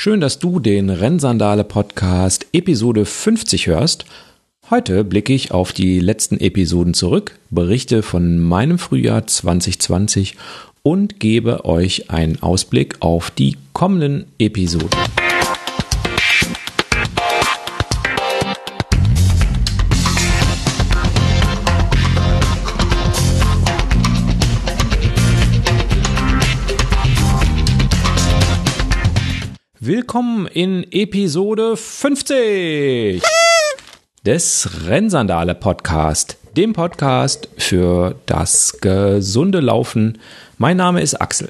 Schön, dass du den Rennsandale Podcast Episode 50 hörst. Heute blicke ich auf die letzten Episoden zurück, berichte von meinem Frühjahr 2020 und gebe euch einen Ausblick auf die kommenden Episoden. Willkommen in Episode 50 des Rennsandale Podcast, dem Podcast für das gesunde Laufen. Mein Name ist Axel.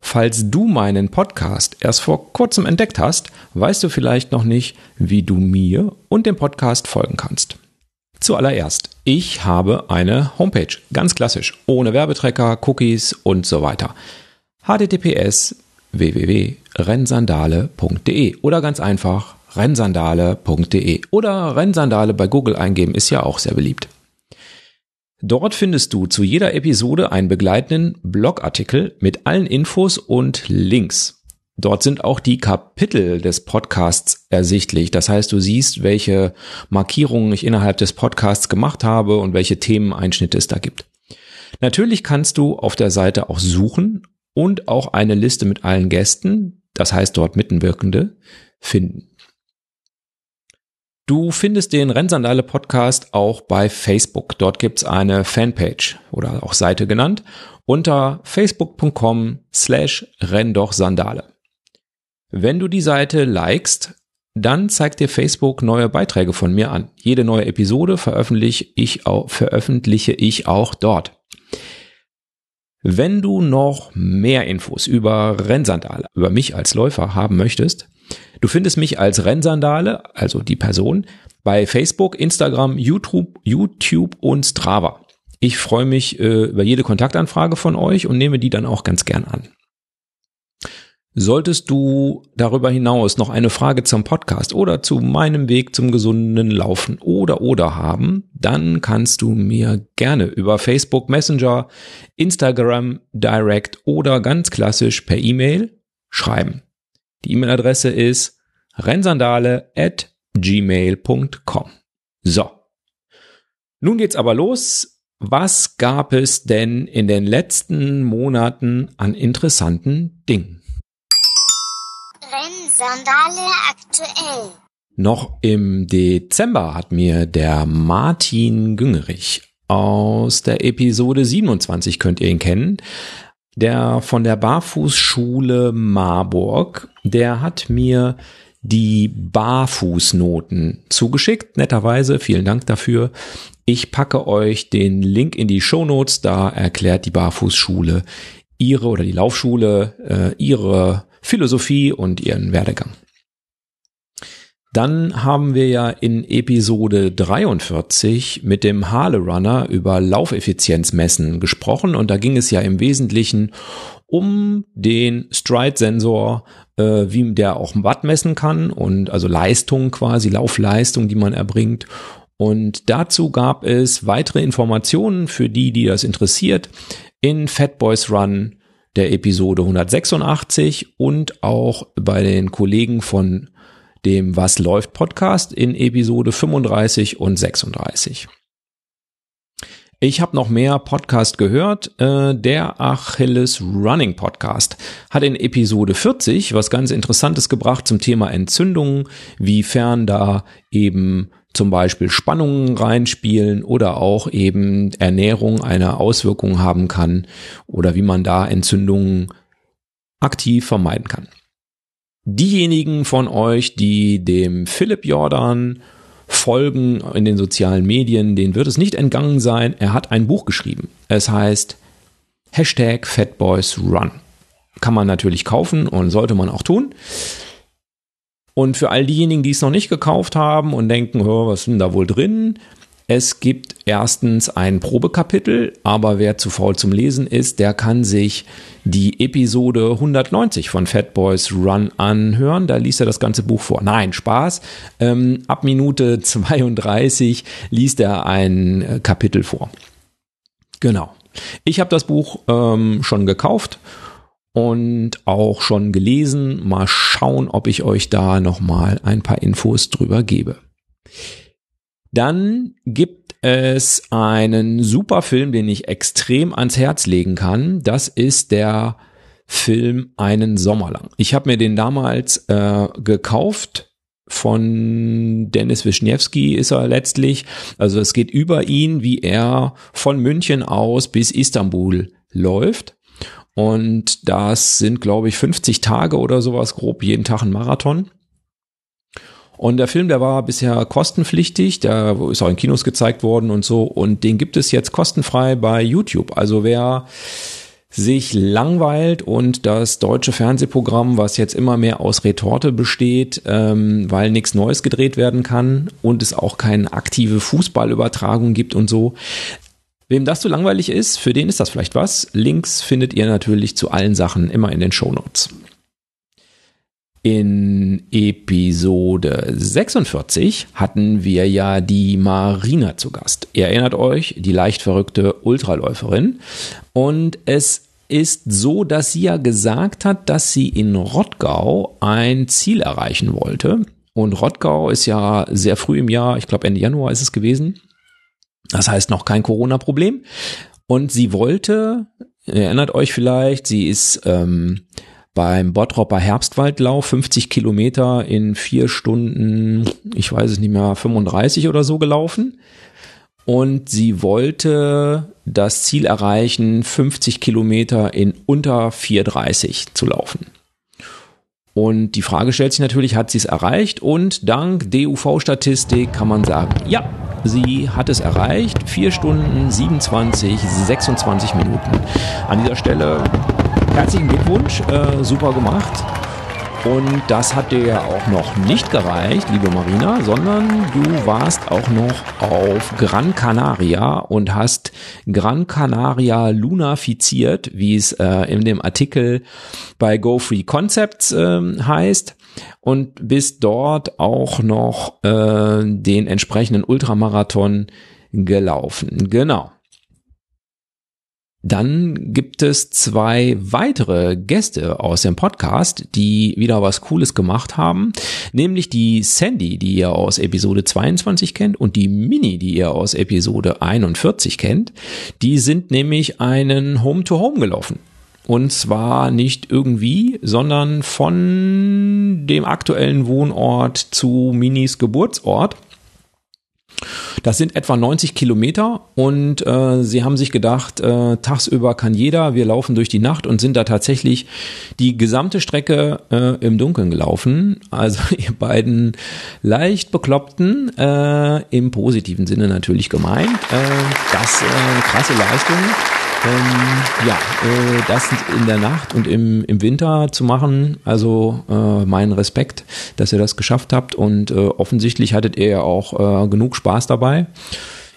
Falls du meinen Podcast erst vor kurzem entdeckt hast, weißt du vielleicht noch nicht, wie du mir und dem Podcast folgen kannst. Zuallererst, ich habe eine Homepage, ganz klassisch, ohne Werbetrecker, Cookies und so weiter. https www.rennsandale.de oder ganz einfach rennsandale.de oder Rennsandale bei Google eingeben, ist ja auch sehr beliebt. Dort findest du zu jeder Episode einen begleitenden Blogartikel mit allen Infos und Links. Dort sind auch die Kapitel des Podcasts ersichtlich. Das heißt, du siehst, welche Markierungen ich innerhalb des Podcasts gemacht habe und welche Themeneinschnitte es da gibt. Natürlich kannst du auf der Seite auch suchen und auch eine Liste mit allen Gästen, das heißt dort Mitwirkende, finden. Du findest den Rennsandale Podcast auch bei Facebook. Dort gibt es eine Fanpage oder auch Seite genannt unter facebook.com/renndochsandale. Wenn du die Seite likest, dann zeigt dir Facebook neue Beiträge von mir an. Jede neue Episode veröffentliche ich auch dort. Wenn du noch mehr Infos über Rennsandale, über mich als Läufer haben möchtest, du findest mich als Rennsandale, also die Person, bei Facebook, Instagram, YouTube und Strava. Ich freue mich über jede Kontaktanfrage von euch und nehme die dann auch ganz gern an. Solltest du darüber hinaus noch eine Frage zum Podcast oder zu meinem Weg zum gesunden Laufen oder haben, dann kannst du mir gerne über Facebook Messenger, Instagram Direct oder ganz klassisch per E-Mail schreiben. Die E-Mail-Adresse ist rennsandale@gmail.com. So, nun geht's aber los. Was gab es denn in den letzten Monaten an interessanten Dingen? Rennsandale aktuell. Noch im Dezember hat mir der Martin Güngerich aus der Episode 27, könnt ihr ihn kennen, der von der Barfußschule Marburg, der hat mir die Barfußnoten zugeschickt, netterweise, vielen Dank dafür. Ich packe euch den Link in die Shownotes, da erklärt die Barfußschule die Laufschule ihre Philosophie und ihren Werdegang. Dann haben wir ja in Episode 43 mit dem Harle Runner über Laufeffizienzmessen gesprochen und da ging es ja im Wesentlichen um den Stride-Sensor, wie der auch Watt messen kann und also Leistung quasi, Laufleistung, die man erbringt. Und dazu gab es weitere Informationen für die das interessiert, in Fatboys Run der Episode 186 und auch bei den Kollegen von dem Was läuft Podcast in Episode 35 und 36. Ich habe noch mehr Podcast gehört. Der Achilles Running Podcast hat in Episode 40 was ganz Interessantes gebracht zum Thema Entzündungen, wiefern da eben zum Beispiel Spannungen reinspielen oder auch eben Ernährung eine Auswirkung haben kann oder wie man da Entzündungen aktiv vermeiden kann. Diejenigen von euch, die dem Philipp Jordan folgen in den sozialen Medien, denen wird es nicht entgangen sein. Er hat ein Buch geschrieben. Es heißt Hashtag Fatboys Run. Kann man natürlich kaufen und sollte man auch tun. Und für all diejenigen, die es noch nicht gekauft haben und denken, was ist denn da wohl drin? Es gibt erstens ein Probekapitel, aber wer zu faul zum Lesen ist, der kann sich die Episode 190 von Fatboys Run anhören. Da liest er das ganze Buch vor. Nein, Spaß. Ab Minute 32 liest er ein Kapitel vor. Genau. Ich habe das Buch schon gekauft. und auch schon gelesen. Mal schauen, ob ich euch da nochmal ein paar Infos drüber gebe. Dann gibt es einen super Film, den ich extrem ans Herz legen kann. Das ist der Film Einen Sommer lang. Ich habe mir den damals gekauft. Von Dennis Wischniewski ist er letztlich. Also es geht über ihn, wie er von München aus bis Istanbul läuft. Und das sind, glaube ich, 50 Tage oder sowas grob, jeden Tag ein Marathon. Und der Film, der war bisher kostenpflichtig, der ist auch in Kinos gezeigt worden und so. Und den gibt es jetzt kostenfrei bei YouTube. Also wer sich langweilt und das deutsche Fernsehprogramm, was jetzt immer mehr aus Retorte besteht, weil nichts Neues gedreht werden kann und es auch keine aktive Fußballübertragung gibt und so. Wem das so langweilig ist, für den ist das vielleicht was. Links findet ihr natürlich zu allen Sachen immer in den Shownotes. In Episode 46 hatten wir ja die Marina zu Gast. Ihr erinnert euch, die leicht verrückte Ultraläuferin. Und es ist so, dass sie ja gesagt hat, dass sie in Rottgau ein Ziel erreichen wollte. Und Rottgau ist ja sehr früh im Jahr, ich glaube Ende Januar ist es gewesen. Das heißt noch kein Corona-Problem. Und sie wollte, ihr erinnert euch vielleicht, sie ist beim Bottropper Herbstwaldlauf 50 Kilometer in 4 Stunden, ich weiß es nicht mehr, 35 oder so gelaufen. Und sie wollte das Ziel erreichen, 50 Kilometer in unter 4,30 zu laufen. Und die Frage stellt sich natürlich, hat sie es erreicht? Und dank DUV-Statistik kann man sagen, ja, sie hat es erreicht. 4 Stunden, 27, 26 Minuten. An dieser Stelle herzlichen Glückwunsch, super gemacht. Und das hat dir ja auch noch nicht gereicht, liebe Marina, sondern du warst auch noch auf Gran Canaria und hast Gran Canaria lunafiziert, wie es in dem Artikel bei Go Free Concepts heißt. Und bist dort auch noch den entsprechenden Ultramarathon gelaufen. Genau. Dann gibt es 2 weitere Gäste aus dem Podcast, die wieder was Cooles gemacht haben, nämlich die Sandy, die ihr aus Episode 22 kennt, und die Mini, die ihr aus Episode 41 kennt. Die sind nämlich einen Home-to-Home gelaufen. Und zwar nicht irgendwie, sondern von dem aktuellen Wohnort zu Minis Geburtsort. Das sind etwa 90 Kilometer und sie haben sich gedacht, tagsüber kann jeder, wir laufen durch die Nacht, und sind da tatsächlich die gesamte Strecke im Dunkeln gelaufen. Also ihr beiden leicht Bekloppten, im positiven Sinne natürlich gemeint, das eine krasse Leistung. Das in der Nacht und im Winter zu machen, also meinen Respekt, dass ihr das geschafft habt, und offensichtlich hattet ihr ja auch genug Spaß dabei.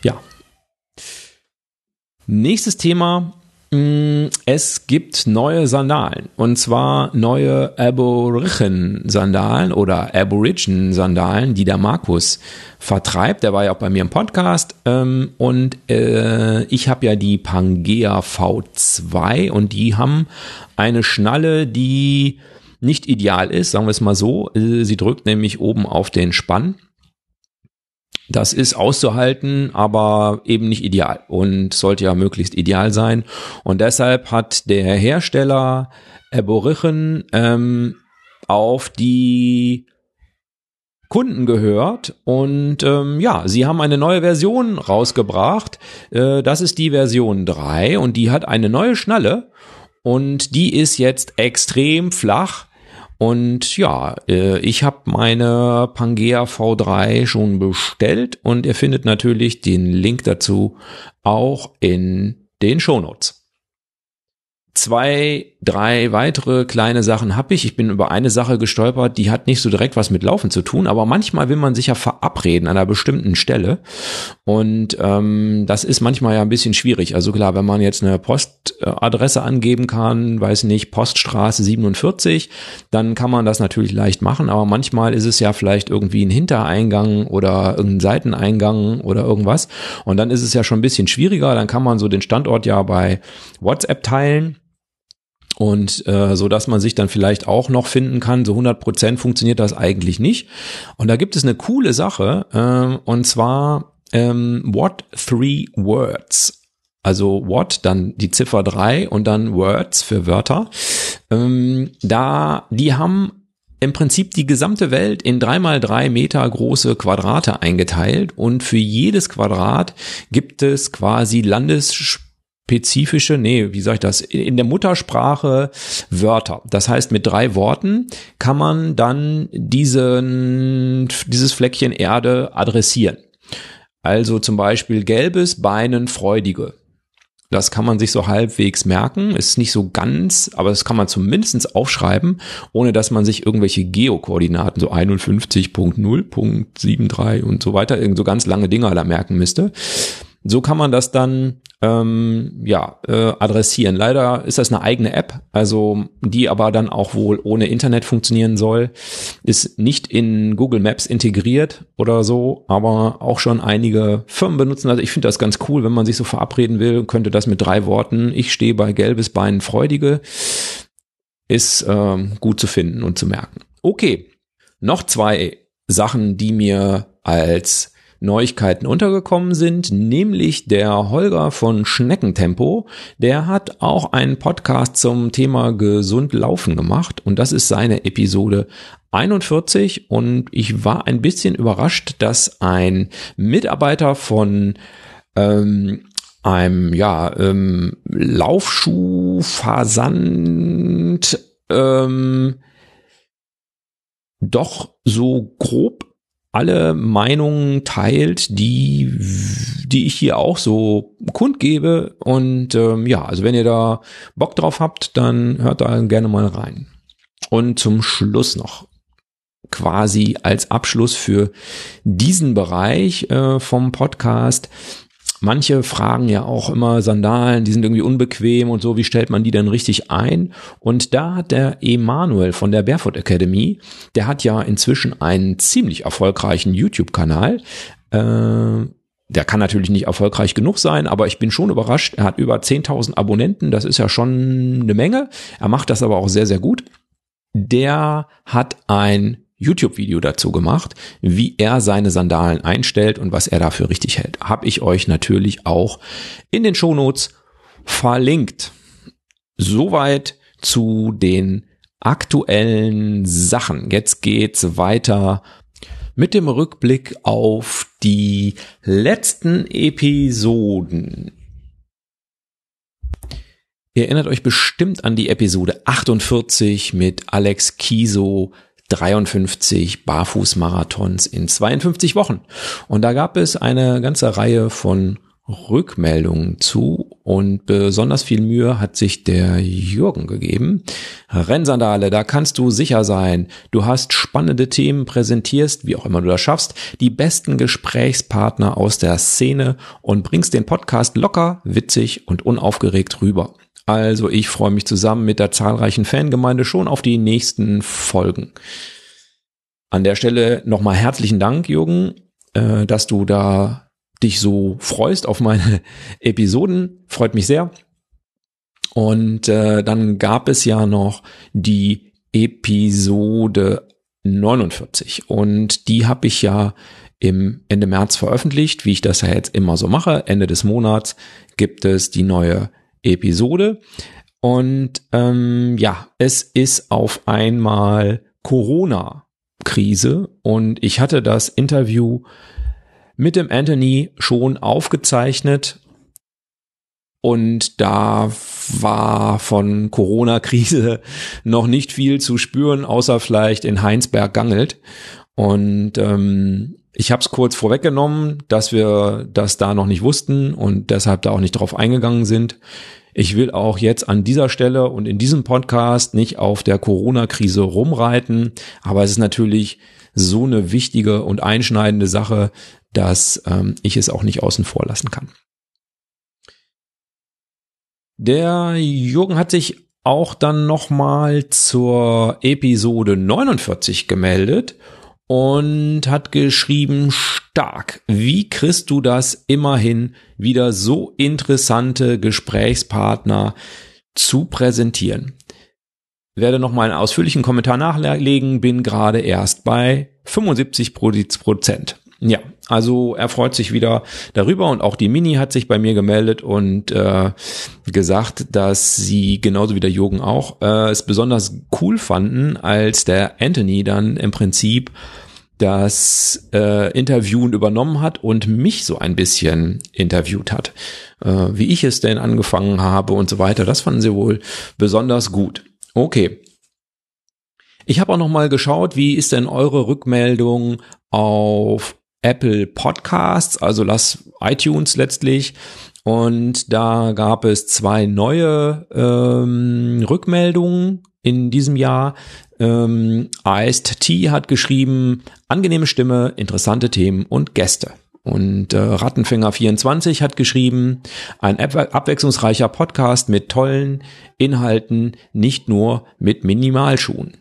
Ja. Nächstes Thema, es gibt neue Sandalen, und zwar neue Aborigen Sandalen, die der Markus vertreibt. Der war ja auch bei mir im Podcast, und ich habe ja die Pangea V2, und die haben eine Schnalle, die nicht ideal ist, sagen wir es mal so. Sie drückt nämlich oben auf den Spann. Das ist auszuhalten, aber eben nicht ideal und sollte ja möglichst ideal sein. Und deshalb hat der Hersteller Aborigen auf die Kunden gehört, und sie haben eine neue Version rausgebracht. Das ist die Version 3, und die hat eine neue Schnalle, und die ist jetzt extrem flach. Und ja, ich habe meine Pangea V3 schon bestellt, und ihr findet natürlich den Link dazu auch in den Shownotes. 2, 3 weitere kleine Sachen habe ich. Ich bin über eine Sache gestolpert, die hat nicht so direkt was mit Laufen zu tun, aber manchmal will man sich ja verabreden an einer bestimmten Stelle, und das ist manchmal ja ein bisschen schwierig. Also klar, wenn man jetzt eine Postadresse angeben kann, weiß nicht, Poststraße 47, dann kann man das natürlich leicht machen, aber manchmal ist es ja vielleicht irgendwie ein Hintereingang oder irgendein Seiteneingang oder irgendwas, und dann ist es ja schon ein bisschen schwieriger. Dann kann man so den Standort ja bei WhatsApp teilen. Und so dass man sich dann vielleicht auch noch finden kann, so 100% funktioniert das eigentlich nicht. Und da gibt es eine coole Sache, und zwar what three words. Also what, dann die Ziffer 3 und dann words für Wörter. Die haben im Prinzip die gesamte Welt in 3x3 Meter große Quadrate eingeteilt. Und für jedes Quadrat gibt es quasi in der Muttersprache Wörter. Das heißt, mit 3 Worten kann man dann dieses Fleckchen Erde adressieren. Also zum Beispiel gelbes, Beinen, Freudige. Das kann man sich so halbwegs merken, ist nicht so ganz, aber das kann man zumindest aufschreiben, ohne dass man sich irgendwelche Geokoordinaten, so 51.0.73 und so weiter, irgend so ganz lange Dinger da merken müsste. So kann man das dann adressieren. Leider ist das eine eigene App, also die aber dann auch wohl ohne Internet funktionieren soll. Ist nicht in Google Maps integriert oder so, aber auch schon einige Firmen benutzen das. Ich finde das ganz cool, wenn man sich so verabreden will, könnte das mit 3 Worten. Ich stehe bei gelbes Bein, Freudige. Ist gut zu finden und zu merken. Okay, noch 2 Sachen, die mir als Neuigkeiten untergekommen sind, nämlich der Holger von Schneckentempo, der hat auch einen Podcast zum Thema gesund laufen gemacht und das ist seine Episode 41 und ich war ein bisschen überrascht, dass ein Mitarbeiter von einem Laufschuhversand doch so grob alle Meinungen teilt, die ich hier auch so kundgebe. Und also wenn ihr da Bock drauf habt, dann hört da gerne mal rein. Und zum Schluss noch quasi als Abschluss für diesen Bereich vom Podcast. Manche fragen ja auch immer Sandalen, die sind irgendwie unbequem und so, wie stellt man die denn richtig ein? Und da hat der Emanuel von der Barefoot Academy, der hat ja inzwischen einen ziemlich erfolgreichen YouTube-Kanal. Der kann natürlich nicht erfolgreich genug sein, aber ich bin schon überrascht. Er hat über 10.000 Abonnenten, das ist ja schon eine Menge. Er macht das aber auch sehr, sehr gut. Der hat ein YouTube-Video dazu gemacht, wie er seine Sandalen einstellt und was er dafür richtig hält. Habe ich euch natürlich auch in den Shownotes verlinkt. Soweit zu den aktuellen Sachen. Jetzt geht's weiter mit dem Rückblick auf die letzten Episoden. Ihr erinnert euch bestimmt an die Episode 48 mit Alex Kiso, 53 Barfußmarathons in 52 Wochen. Und da gab es eine ganze Reihe von Rückmeldungen zu und besonders viel Mühe hat sich der Jürgen gegeben. Rennsandale, da kannst du sicher sein. Du hast spannende Themen, präsentierst, wie auch immer du das schaffst, die besten Gesprächspartner aus der Szene und bringst den Podcast locker, witzig und unaufgeregt rüber. Also ich freue mich zusammen mit der zahlreichen Fangemeinde schon auf die nächsten Folgen. An der Stelle nochmal herzlichen Dank, Jürgen, dass du da dich so freust auf meine Episoden. Freut mich sehr. Und dann gab es ja noch die Episode 49 und die habe ich ja im Ende März veröffentlicht, wie ich das ja jetzt immer so mache. Ende des Monats gibt es die neue Episode und es ist auf einmal Corona-Krise und ich hatte das Interview mit dem Anthony schon aufgezeichnet und da war von Corona-Krise noch nicht viel zu spüren, außer vielleicht in Heinsberg-Gangelt und ich habe es kurz vorweggenommen, dass wir das da noch nicht wussten und deshalb da auch nicht drauf eingegangen sind. Ich will auch jetzt an dieser Stelle und in diesem Podcast nicht auf der Corona-Krise rumreiten, aber es ist natürlich so eine wichtige und einschneidende Sache, dass ich es auch nicht außen vor lassen kann. Der Jürgen hat sich auch dann nochmal zur Episode 49 gemeldet und hat geschrieben, stark, wie kriegst du das immerhin wieder so interessante Gesprächspartner zu präsentieren? Werde nochmal einen ausführlichen Kommentar nachlegen, bin gerade erst bei 75%. Ja, also er freut sich wieder darüber und auch die Mini hat sich bei mir gemeldet und gesagt, dass sie genauso wie der Jürgen auch es besonders cool fanden, als der Anthony dann im Prinzip das Interviewen übernommen hat und mich so ein bisschen interviewt hat. Wie ich es denn angefangen habe und so weiter, das fanden sie wohl besonders gut. Okay. Ich habe auch noch mal geschaut, wie ist denn eure Rückmeldung auf Apple Podcasts, also iTunes letztlich. Und da gab es 2 neue Rückmeldungen in diesem Jahr. Iced Tea hat geschrieben, angenehme Stimme, interessante Themen und Gäste. Und Rattenfänger24 hat geschrieben, ein abwechslungsreicher Podcast mit tollen Inhalten, nicht nur mit Minimalschuhen.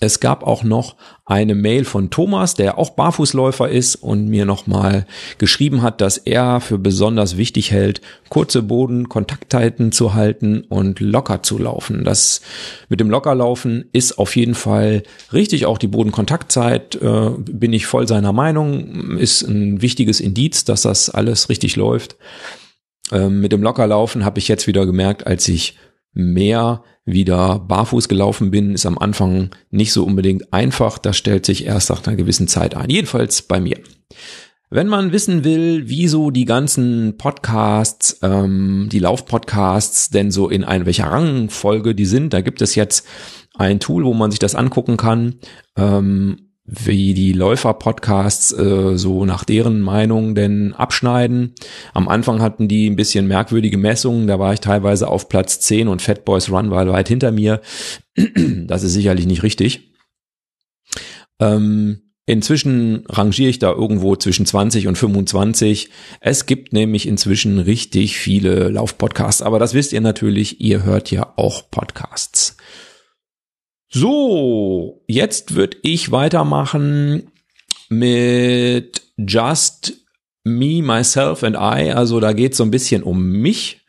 Es gab auch noch eine Mail von Thomas, der auch Barfußläufer ist und mir nochmal geschrieben hat, dass er für besonders wichtig hält, kurze Bodenkontaktzeiten zu halten und locker zu laufen. Das mit dem Lockerlaufen ist auf jeden Fall richtig. Auch die Bodenkontaktzeit, bin ich voll seiner Meinung, ist ein wichtiges Indiz, dass das alles richtig läuft. Mit dem Lockerlaufen habe ich jetzt wieder gemerkt, als ich mehr wieder barfuß gelaufen bin, ist am Anfang nicht so unbedingt einfach. Das stellt sich erst nach einer gewissen Zeit ein. Jedenfalls bei mir. Wenn man wissen will, wieso die ganzen Podcasts, die Laufpodcasts denn so in welcher Rangfolge die sind, da gibt es jetzt ein Tool, wo man sich das angucken kann, wie die Läufer-Podcasts so nach deren Meinung denn abschneiden. Am Anfang hatten die ein bisschen merkwürdige Messungen, da war ich teilweise auf Platz 10 und Fatboys Run war weit hinter mir. Das ist sicherlich nicht richtig. Inzwischen rangiere ich da irgendwo zwischen 20 und 25. Es gibt nämlich inzwischen richtig viele Lauf-Podcasts, aber das wisst ihr natürlich, ihr hört ja auch Podcasts. So, jetzt würde ich weitermachen mit Just Me, Myself and I. Also da geht es so ein bisschen um mich.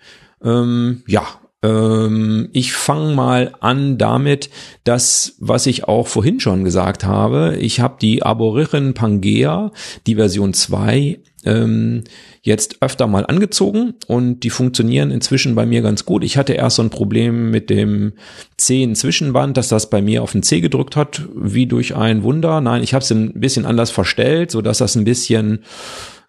Ich fange mal an damit, das, was ich auch vorhin schon gesagt habe. Ich habe die Aborigen Pangea, die Version 2, jetzt öfter mal angezogen und die funktionieren inzwischen bei mir ganz gut. Ich hatte erst so ein Problem mit dem Zehen-Zwischenband, dass das bei mir auf den C gedrückt hat, wie durch ein Wunder. Nein, ich habe es ein bisschen anders verstellt, sodass das ein bisschen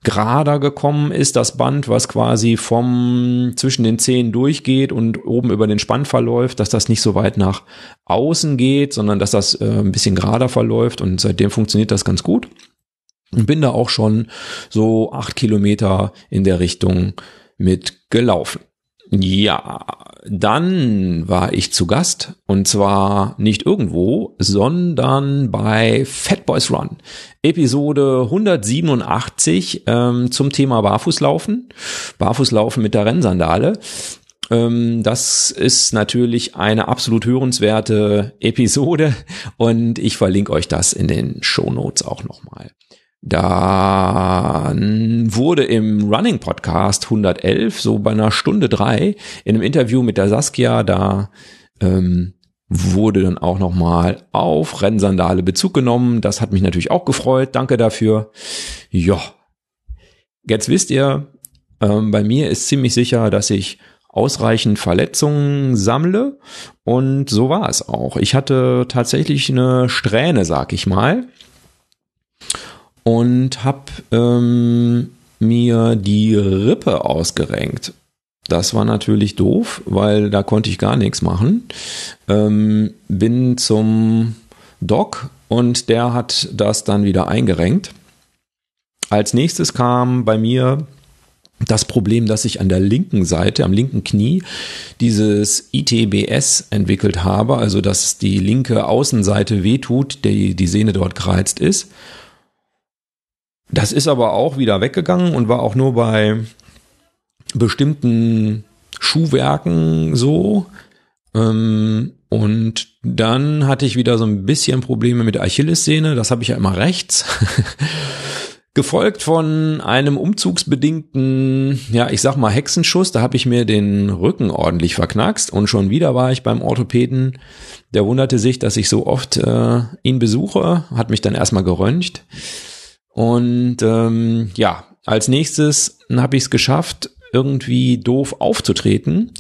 gerader gekommen ist, das Band, was quasi vom zwischen den Zehen durchgeht und oben über den Spann verläuft, dass das nicht so weit nach außen geht, sondern dass das ein bisschen gerader verläuft und seitdem funktioniert das ganz gut. Und bin da auch schon so 8 Kilometer in der Richtung mit gelaufen. Ja, dann war ich zu Gast und zwar nicht irgendwo, sondern bei Fatboys Run, Episode 187 zum Thema Barfußlaufen, Barfußlaufen mit der Rennsandale. Das ist natürlich eine absolut hörenswerte Episode und ich verlinke euch das in den Shownotes auch nochmal. Dann wurde im Running Podcast 111, so bei einer Stunde 3, in einem Interview mit der Saskia, da wurde dann auch nochmal auf Rennsandale Bezug genommen. Das hat mich natürlich auch gefreut. Danke dafür. Ja, jetzt wisst ihr, bei mir ist ziemlich sicher, dass ich ausreichend Verletzungen sammle und so war es auch. Ich hatte tatsächlich eine Strähne, sag ich mal. Und habe mir die Rippe ausgerenkt. Das war natürlich doof, weil da konnte ich gar nichts machen. Bin zum Doc und der hat das dann wieder eingerenkt. Als nächstes kam bei mir das Problem, dass ich an der linken Seite, am linken Knie, dieses ITBS entwickelt habe. Also, dass die linke Außenseite wehtut, die Sehne dort gereizt ist. Das ist aber auch wieder weggegangen und war auch nur bei bestimmten Schuhwerken so. Und dann hatte ich wieder so ein bisschen Probleme mit der Achillessehne. Das habe ich ja immer rechts. gefolgt von einem umzugsbedingten, ja, ich sag mal Hexenschuss. Da habe ich mir den Rücken ordentlich verknackst und schon wieder war ich beim Orthopäden. Der wunderte sich, dass ich so oft ihn besuche, hat mich dann erstmal geröntgt. Und ja, als nächstes habe ich es geschafft, irgendwie doof aufzutreten.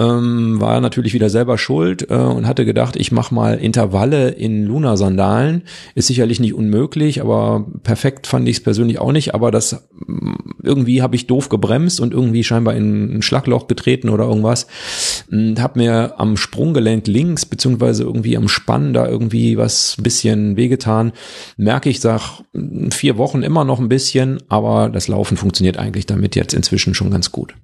War natürlich wieder selber schuld und hatte gedacht, ich mache mal Intervalle in Luna-Sandalen. Ist sicherlich nicht unmöglich, aber perfekt fand ich es persönlich auch nicht. Aber das irgendwie habe ich doof gebremst und irgendwie scheinbar in ein Schlagloch getreten oder irgendwas. Und habe mir am Sprunggelenk links beziehungsweise irgendwie am Spann da irgendwie was ein bisschen wehgetan. Merke ich nach 4 Wochen immer noch ein bisschen, aber das Laufen funktioniert eigentlich damit jetzt inzwischen schon ganz gut.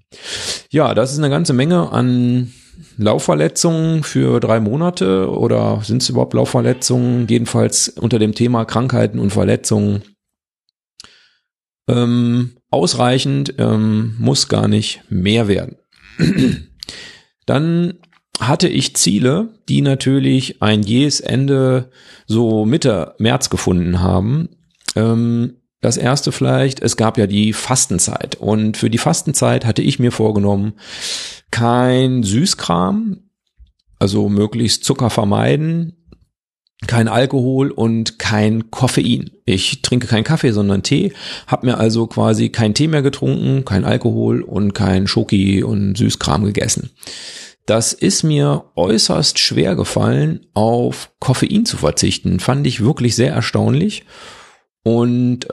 Ja, das ist eine ganze Menge an Laufverletzungen für 3 Monate oder sind es überhaupt Laufverletzungen? Jedenfalls unter dem Thema Krankheiten und Verletzungen ausreichend, muss gar nicht mehr werden. Dann hatte ich Ziele, die natürlich ein jähes Ende so Mitte März gefunden haben. Das erste vielleicht, es gab ja die Fastenzeit und für die Fastenzeit hatte ich mir vorgenommen, kein Süßkram, also möglichst Zucker vermeiden, kein Alkohol und kein Koffein. Ich trinke keinen Kaffee, sondern Tee, habe mir also quasi keinen Tee mehr getrunken, kein Alkohol und kein Schoki und Süßkram gegessen. Das ist mir äußerst schwer gefallen, auf Koffein zu verzichten, fand ich wirklich sehr erstaunlich. Und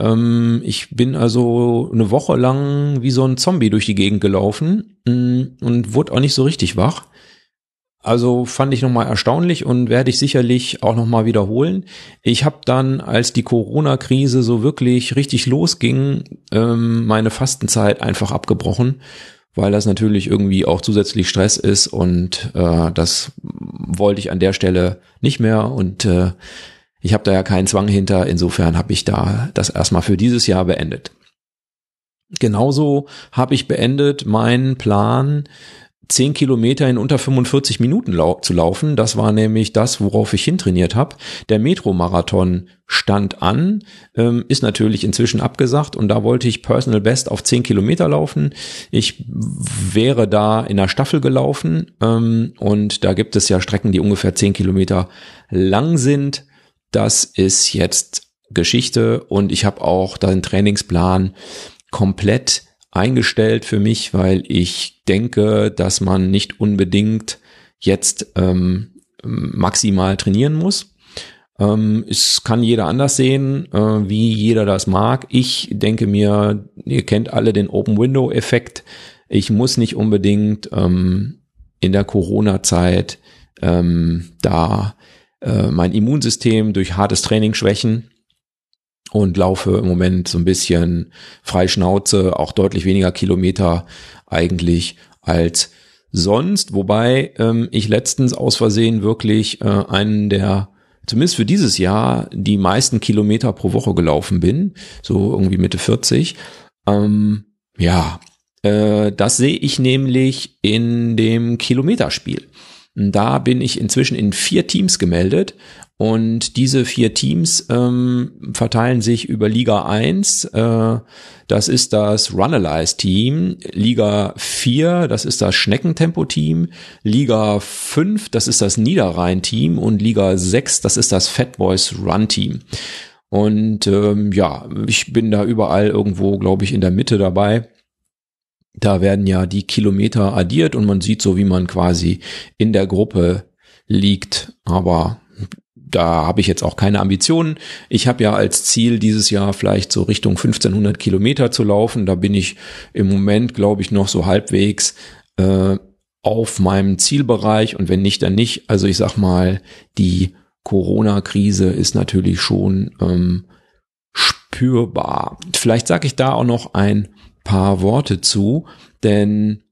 ich bin also eine Woche lang wie so ein Zombie durch die Gegend gelaufen und wurde auch nicht so richtig wach. Also fand ich nochmal erstaunlich und werde ich sicherlich auch nochmal wiederholen. Ich habe dann, als die Corona-Krise so wirklich richtig losging, meine Fastenzeit einfach abgebrochen, weil das natürlich irgendwie auch zusätzlich Stress ist und das wollte ich an der Stelle nicht mehr und ich habe da ja keinen Zwang hinter, insofern habe ich da das erstmal für dieses Jahr beendet. Genauso habe ich beendet meinen Plan, 10 Kilometer in unter 45 Minuten zu laufen. Das war nämlich das, worauf ich hintrainiert habe. Der Metro-Marathon stand an, ist natürlich inzwischen abgesagt und da wollte ich Personal Best auf 10 Kilometer laufen. Ich wäre da in der Staffel gelaufen und da gibt es ja Strecken, die ungefähr 10 Kilometer lang sind. Das ist jetzt Geschichte und ich habe auch den Trainingsplan komplett eingestellt für mich, weil ich denke, dass man nicht unbedingt jetzt maximal trainieren muss. Es kann jeder anders sehen, wie jeder das mag. Ich denke mir, ihr kennt alle den Open-Window-Effekt. Ich muss nicht unbedingt in der Corona-Zeit da mein Immunsystem durch hartes Training schwächen und laufe im Moment so ein bisschen frei Schnauze, auch deutlich weniger Kilometer eigentlich als sonst, wobei ich letztens aus Versehen wirklich einen der, zumindest für dieses Jahr, die meisten Kilometer pro Woche gelaufen bin, so irgendwie Mitte 40, das sehe ich nämlich in dem Kilometerspiel. Da bin ich inzwischen in 4 Teams gemeldet und diese 4 Teams verteilen sich über Liga 1, das ist das Runalyze-Team, Liga 4, das ist das Schneckentempo-Team, Liga 5, das ist das Niederrhein-Team und Liga 6, das ist das Fatboys-Run-Team. Und ich bin da überall irgendwo, glaube ich, in der Mitte dabei. Da werden ja die Kilometer addiert und man sieht so, wie man quasi in der Gruppe liegt. Aber da habe ich jetzt auch keine Ambitionen. Ich habe ja als Ziel dieses Jahr vielleicht so Richtung 1500 Kilometer zu laufen. Da bin ich im Moment, glaube ich, noch so halbwegs auf meinem Zielbereich. Und wenn nicht, dann nicht. Also ich sag mal, die Corona-Krise ist natürlich schon spürbar. Vielleicht sage ich da auch noch ein paar Worte zu, denn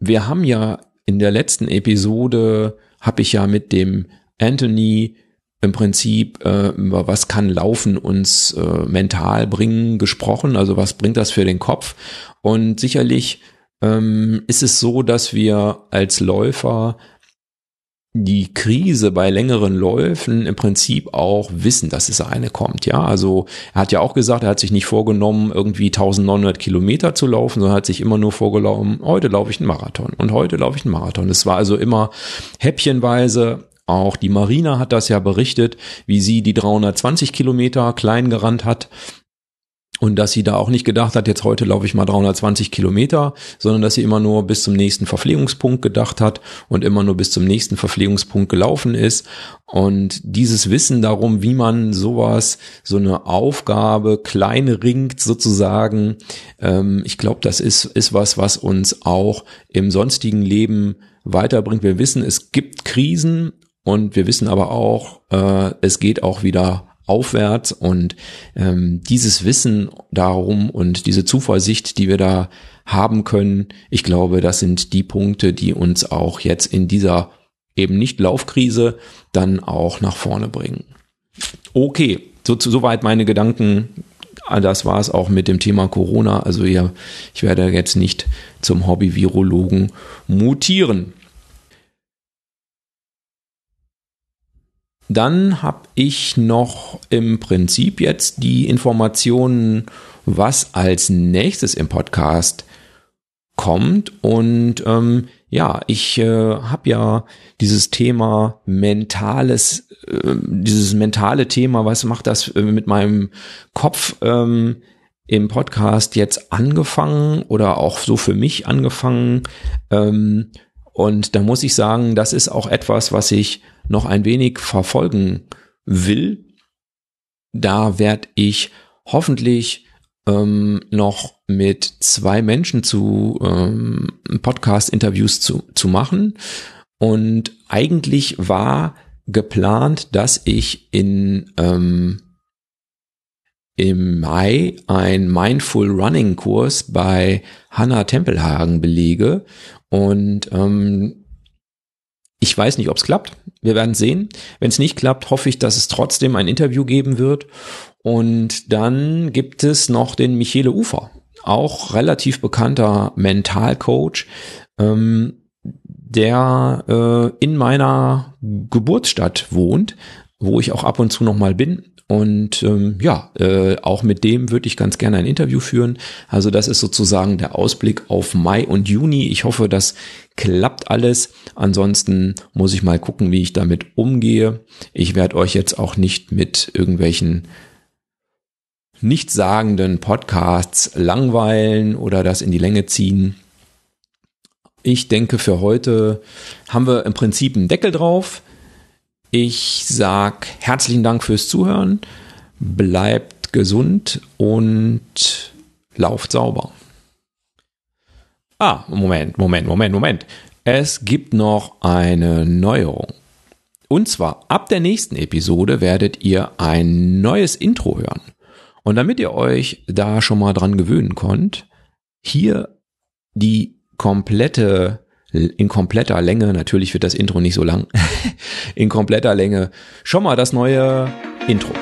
wir haben ja in der letzten Episode, habe ich ja mit dem Anthony im Prinzip über was kann Laufen uns mental bringen gesprochen, also was bringt das für den Kopf und sicherlich ist es so, dass wir als Läufer die Krise bei längeren Läufen im Prinzip auch wissen, dass es eine kommt. Ja, also er hat ja auch gesagt, er hat sich nicht vorgenommen, irgendwie 1900 Kilometer zu laufen, sondern hat sich immer nur vorgenommen, heute laufe ich einen Marathon und heute laufe ich einen Marathon. Es war also immer häppchenweise. Auch die Marina hat das ja berichtet, wie sie die 320 Kilometer klein gerannt hat. Und dass sie da auch nicht gedacht hat, jetzt heute laufe ich mal 320 Kilometer, sondern dass sie immer nur bis zum nächsten Verpflegungspunkt gedacht hat und immer nur bis zum nächsten Verpflegungspunkt gelaufen ist. Und dieses Wissen darum, wie man sowas, so eine Aufgabe klein ringt sozusagen, ich glaube, das ist was, was uns auch im sonstigen Leben weiterbringt. Wir wissen, es gibt Krisen und wir wissen aber auch, es geht auch wieder aufwärts, und dieses Wissen darum und diese Zuversicht, die wir da haben können, ich glaube, das sind die Punkte, die uns auch jetzt in dieser eben nicht Laufkrise dann auch nach vorne bringen. Okay, soweit meine Gedanken. Das war es auch mit dem Thema Corona. Also ja, ich werde jetzt nicht zum Hobby-Virologen mutieren. Dann habe ich noch im Prinzip jetzt die Informationen, was als nächstes im Podcast kommt. Und habe ja dieses Thema dieses mentale Thema, was macht das mit meinem Kopf, im Podcast jetzt angefangen oder auch so für mich angefangen. Und da muss ich sagen, das ist auch etwas, was ich noch ein wenig verfolgen will. Da werde ich hoffentlich noch mit 2 Menschen zu Podcast-Interviews zu machen. Und eigentlich war geplant, dass ich im Mai einen Mindful Running Kurs bei Hannah Tempelhagen belege. Und ich weiß nicht, ob es klappt. Wir werden sehen. Wenn es nicht klappt, hoffe ich, dass es trotzdem ein Interview geben wird. Und dann gibt es noch den Michele Ufer, auch relativ bekannter Mentalcoach, der in meiner Geburtsstadt wohnt, wo ich auch ab und zu noch mal bin. Und auch mit dem würde ich ganz gerne ein Interview führen. Also das ist sozusagen der Ausblick auf Mai und Juni. Ich hoffe, das klappt alles. Ansonsten muss ich mal gucken, wie ich damit umgehe. Ich werde euch jetzt auch nicht mit irgendwelchen nichtssagenden Podcasts langweilen oder das in die Länge ziehen. Ich denke, für heute haben wir im Prinzip einen Deckel drauf. Ich sage herzlichen Dank fürs Zuhören, bleibt gesund und lauft sauber. Moment. Es gibt noch eine Neuerung. Und zwar ab der nächsten Episode werdet ihr ein neues Intro hören. Und damit ihr euch da schon mal dran gewöhnen könnt, hier die komplette in kompletter Länge, natürlich wird das Intro nicht so lang, in kompletter Länge, schon mal das neue Intro.